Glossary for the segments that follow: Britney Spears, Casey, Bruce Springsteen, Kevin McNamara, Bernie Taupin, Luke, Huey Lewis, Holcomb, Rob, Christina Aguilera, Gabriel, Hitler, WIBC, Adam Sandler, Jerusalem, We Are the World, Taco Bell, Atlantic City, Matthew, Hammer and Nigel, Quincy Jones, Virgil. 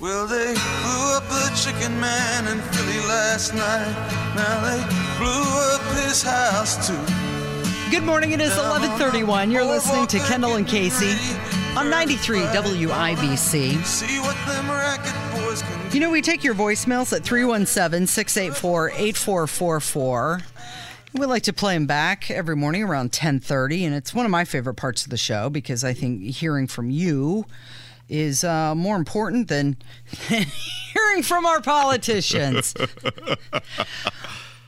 Well, they blew up a chicken man in Philly last night. Now they blew up his house, too. Good morning. It is 11:31. You're listening to Kendall and Casey on 93 WIBC. See what them racket boys can do. You know, we take your voicemails at 317-684-8444. We like to play them back every morning around 10:30, and it's one of my favorite parts of the show because I think hearing from you is more important than hearing from our politicians.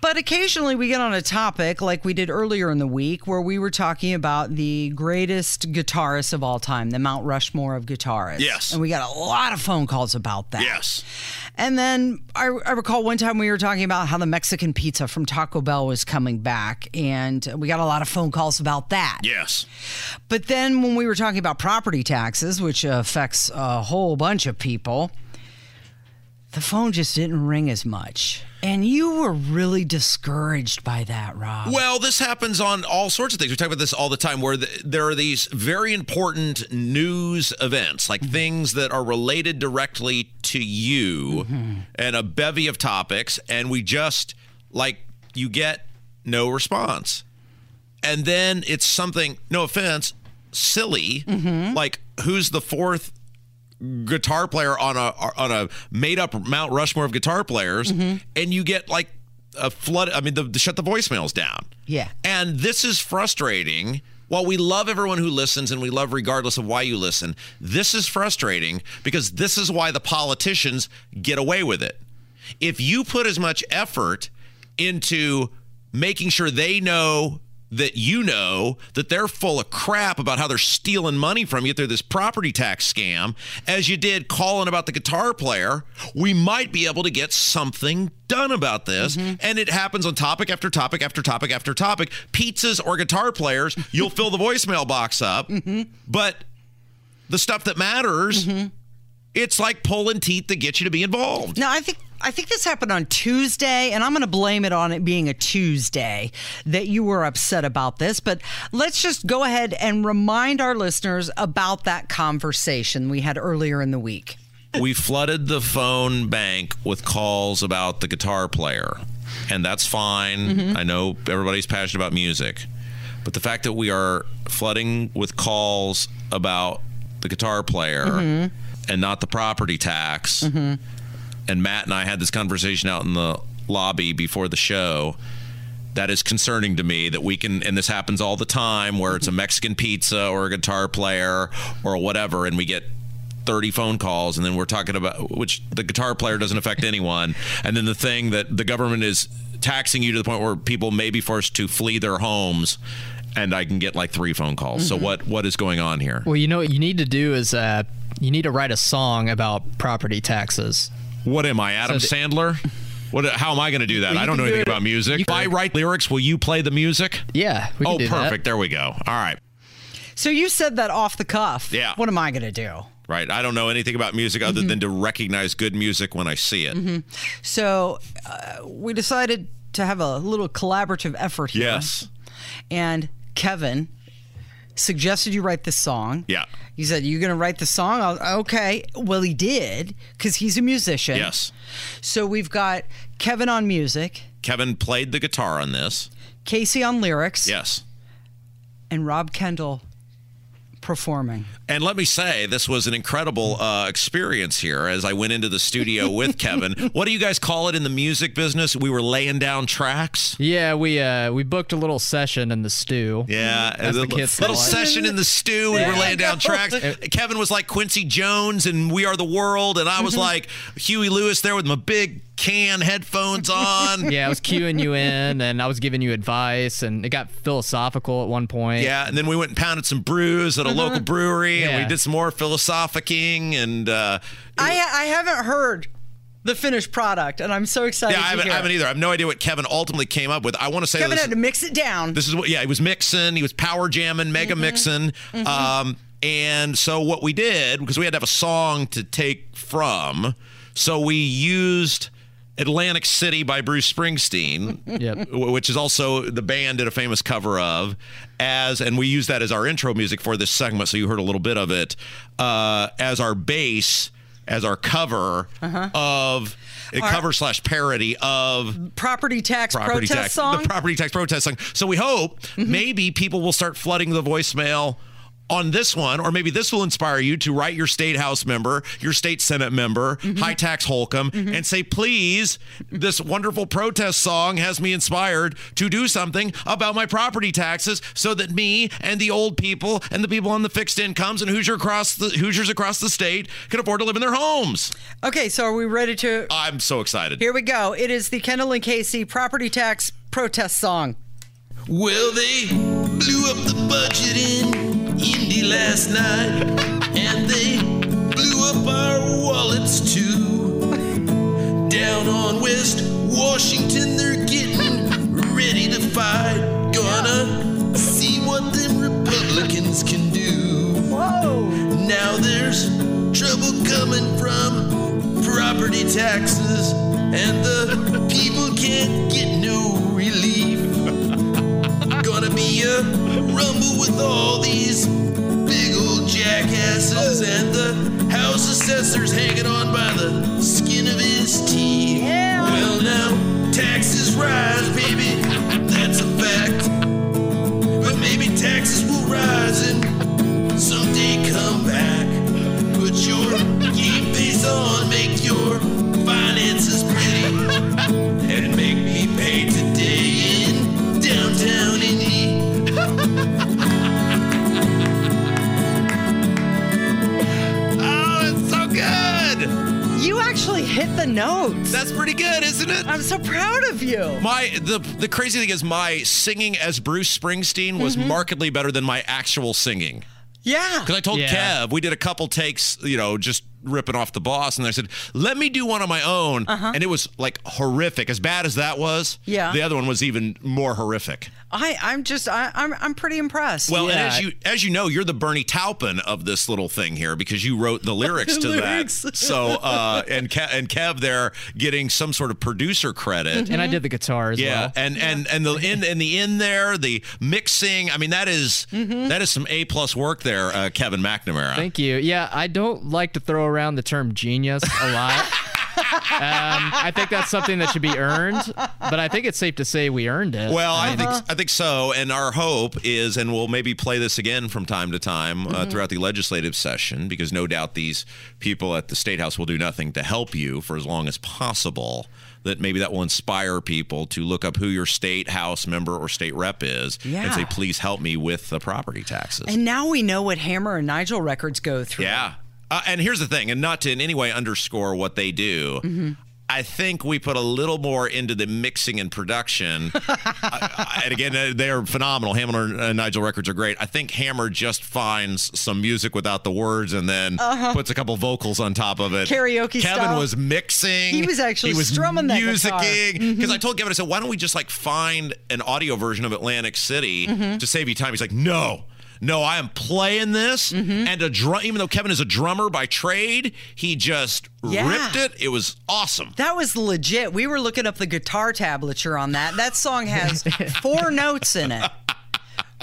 But occasionally we get on a topic like we did earlier in the week where we were talking about the greatest guitarist of all time, the Mount Rushmore of guitarists. Yes. And we got a lot of phone calls about that. Yes. And then I recall one time we were talking about how the Mexican pizza from Taco Bell was coming back, and we got a lot of phone calls about that. Yes. But then when we were talking about property taxes, which affects a whole bunch of people, the phone just didn't ring as much. And you were really discouraged by that, Rob. Well, this happens on all sorts of things. We talk about this all the time where there are these very important news events, like things that are related directly to you and a bevy of topics. And we just, like, you get no response. And then it's something, no offense, silly, like who's the fourth guitar player on a made up Mount Rushmore of guitar players, and you get like a flood. I mean, the shut the voicemails down. Yeah, and this is frustrating. While we love everyone who listens, and we love regardless of why you listen, this is frustrating because this is why the politicians get away with it. If you put as much effort into making sure they know that you know that they're full of crap about how they're stealing money from you through this property tax scam, as you did calling about the guitar player, we might be able to get something done about this. And it happens on topic after topic after topic after topic. Pizzas or guitar players, you'll fill the voicemail box up. But the stuff that matters, it's like pulling teeth to get you to be involved. Now, I think this happened on Tuesday, and I'm going to blame it on it being a Tuesday that you were upset about this. But let's just go ahead and remind our listeners about that conversation we had earlier in the week. We flooded the phone bank with calls about the guitar player, and that's fine. I know everybody's passionate about music, but the fact that we are flooding with calls about the guitar player and not the property tax... And Matt and I had this conversation out in the lobby before the show. That is concerning to me that we can, and this happens all the time where it's a Mexican pizza or a guitar player or whatever, and we get 30 phone calls, and then we're talking about, which the guitar player doesn't affect anyone, and then the thing that the government is taxing you to the point where people may be forced to flee their homes. And I can get like 3 phone calls. So what is going on here? Well, you know what you need to do is you need to write a song about property taxes. What am I, Adam Sandler? How am I going to do that? Well, I don't know anything about music. If I write lyrics, will you play the music? Yeah, we can do that. Oh, perfect. There we go. All right. So you said that off the cuff. Yeah. What am I going to do? Right. I don't know anything about music other than to recognize good music when I see it. So we decided to have a little collaborative effort here. Yes. And Kevin suggested you write this song. Yeah. He said, you're going to write the song? I was, okay. Well, he did, because he's a musician. Yes. So we've got Kevin on music. Kevin played the guitar on this. Casey on lyrics. Yes. And Rob Kendall performing. And let me say, this was an incredible experience here as I went into the studio with Kevin. What do you guys call it in the music business? We were laying down tracks? Yeah, we booked a little session in the stew. Yeah, a little session in the stew. We were laying down tracks. Kevin was like Quincy Jones and We Are the World, and I was like Huey Lewis there with my big can headphones on. Yeah, I was cueing you in, and I was giving you advice, and it got philosophical at one point. Yeah, and then we went and pounded some brews at a local brewery, and we did some more philosophicing. And I haven't heard the finished product, and I'm so excited. Yeah, I haven't either. I have no idea what Kevin ultimately came up with. I want to say Kevin had to mix it down. This is what, yeah, he was mixing, he was power jamming, mega mixing. And so what we did, because we had to have a song to take from, so we used Atlantic City by Bruce Springsteen, which is also the band did a famous cover of, and we used that as our intro music for this segment, so you heard a little bit of it, as our bass, as our cover of a cover slash parody of the property tax protest song. So we hope maybe people will start flooding the voicemail on this one, or maybe this will inspire you to write your state house member, your state senate member, high tax Holcomb, and say, please, this wonderful protest song has me inspired to do something about my property taxes so that me and the old people and the people on the fixed incomes and Hoosiers across the state can afford to live in their homes. Okay, so are we ready to... I'm so excited. Here we go. It is the Kendall and Casey property tax protest song. Well, they blew up the budget in Indy last night, and they blew up our wallets too. Down on West Washington, they're getting ready to fight. Gonna see what them Republicans can do. Whoa. Now there's trouble coming from property taxes, and the people can't get no relief. Gonna be a rumble with all these big old jackasses, and the house assessor's hanging on by the skin of his teeth. Yeah. Well, now taxes rise, baby, that's a fact. But maybe taxes will rise and someday come back. Put your game face on, make your finances pretty, and make me pay today in downtown Indy. Oh, it's so good! You actually hit the notes. That's pretty good, isn't it? I'm so proud of you. The crazy thing is my singing as Bruce Springsteen was markedly better than my actual singing. Yeah. Because I told Kev, we did a couple takes, just ripping off the boss, and I said, let me do one on my own, and it was like horrific. As bad as that was, the other one was even more horrific. I'm pretty impressed. Well, and as you know, you're the Bernie Taupin of this little thing here, because you wrote the lyrics that. So and Kev there getting some sort of producer credit, and I did the guitar as well. And the the mixing. I mean, that is some A+ work there, Kevin McNamara. Thank you. Yeah, I don't like to throw around the term genius a lot. I think that's something that should be earned, but I think it's safe to say we earned it. Well, I think so, and our hope is, and we'll maybe play this again from time to time throughout the legislative session, because no doubt these people at the State House will do nothing to help you for as long as possible, that maybe that will inspire people to look up who your state house member or state rep is and say, please help me with the property taxes. And now we know what Hammer and Nigel records go through. Yeah. And here's the thing, and not to in any way underscore what they do, I think we put a little more into the mixing and production. And again, they are phenomenal. Hammer and Nigel records are great. I think Hammer just finds some music without the words and then puts a couple vocals on top of it. Karaoke style. Kevin was mixing. He was actually strumming that guitar. Because I told Kevin, I said, why don't we just find an audio version of Atlantic City to save you time? He's like, No, I am playing this, and even though Kevin is a drummer by trade, he just ripped it. It was awesome. That was legit. We were looking up the guitar tablature on that. That song has 4 notes in it.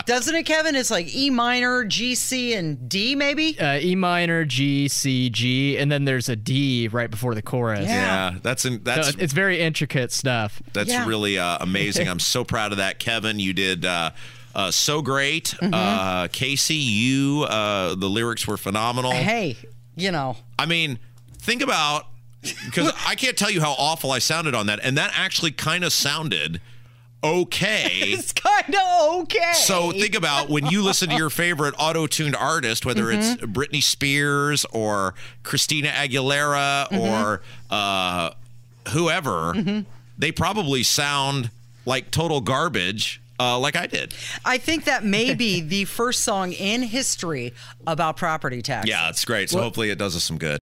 Doesn't it, Kevin? It's like E minor, G, C, and D, maybe? E minor, G, C, G, and then there's a D right before the chorus. Yeah, that's so it's very intricate stuff. That's really amazing. I'm so proud of that, Kevin. You did... so great. Casey, you, the lyrics were phenomenal. Hey, I mean, think about, because I can't tell you how awful I sounded on that, and that actually kind of sounded okay. It's kind of okay. So think about when you listen to your favorite auto-tuned artist, whether it's Britney Spears or Christina Aguilera or... whoever, they probably sound like total garbage. Like I did. I think that may be the first song in history about property tax. Yeah, it's great. So hopefully it does us some good.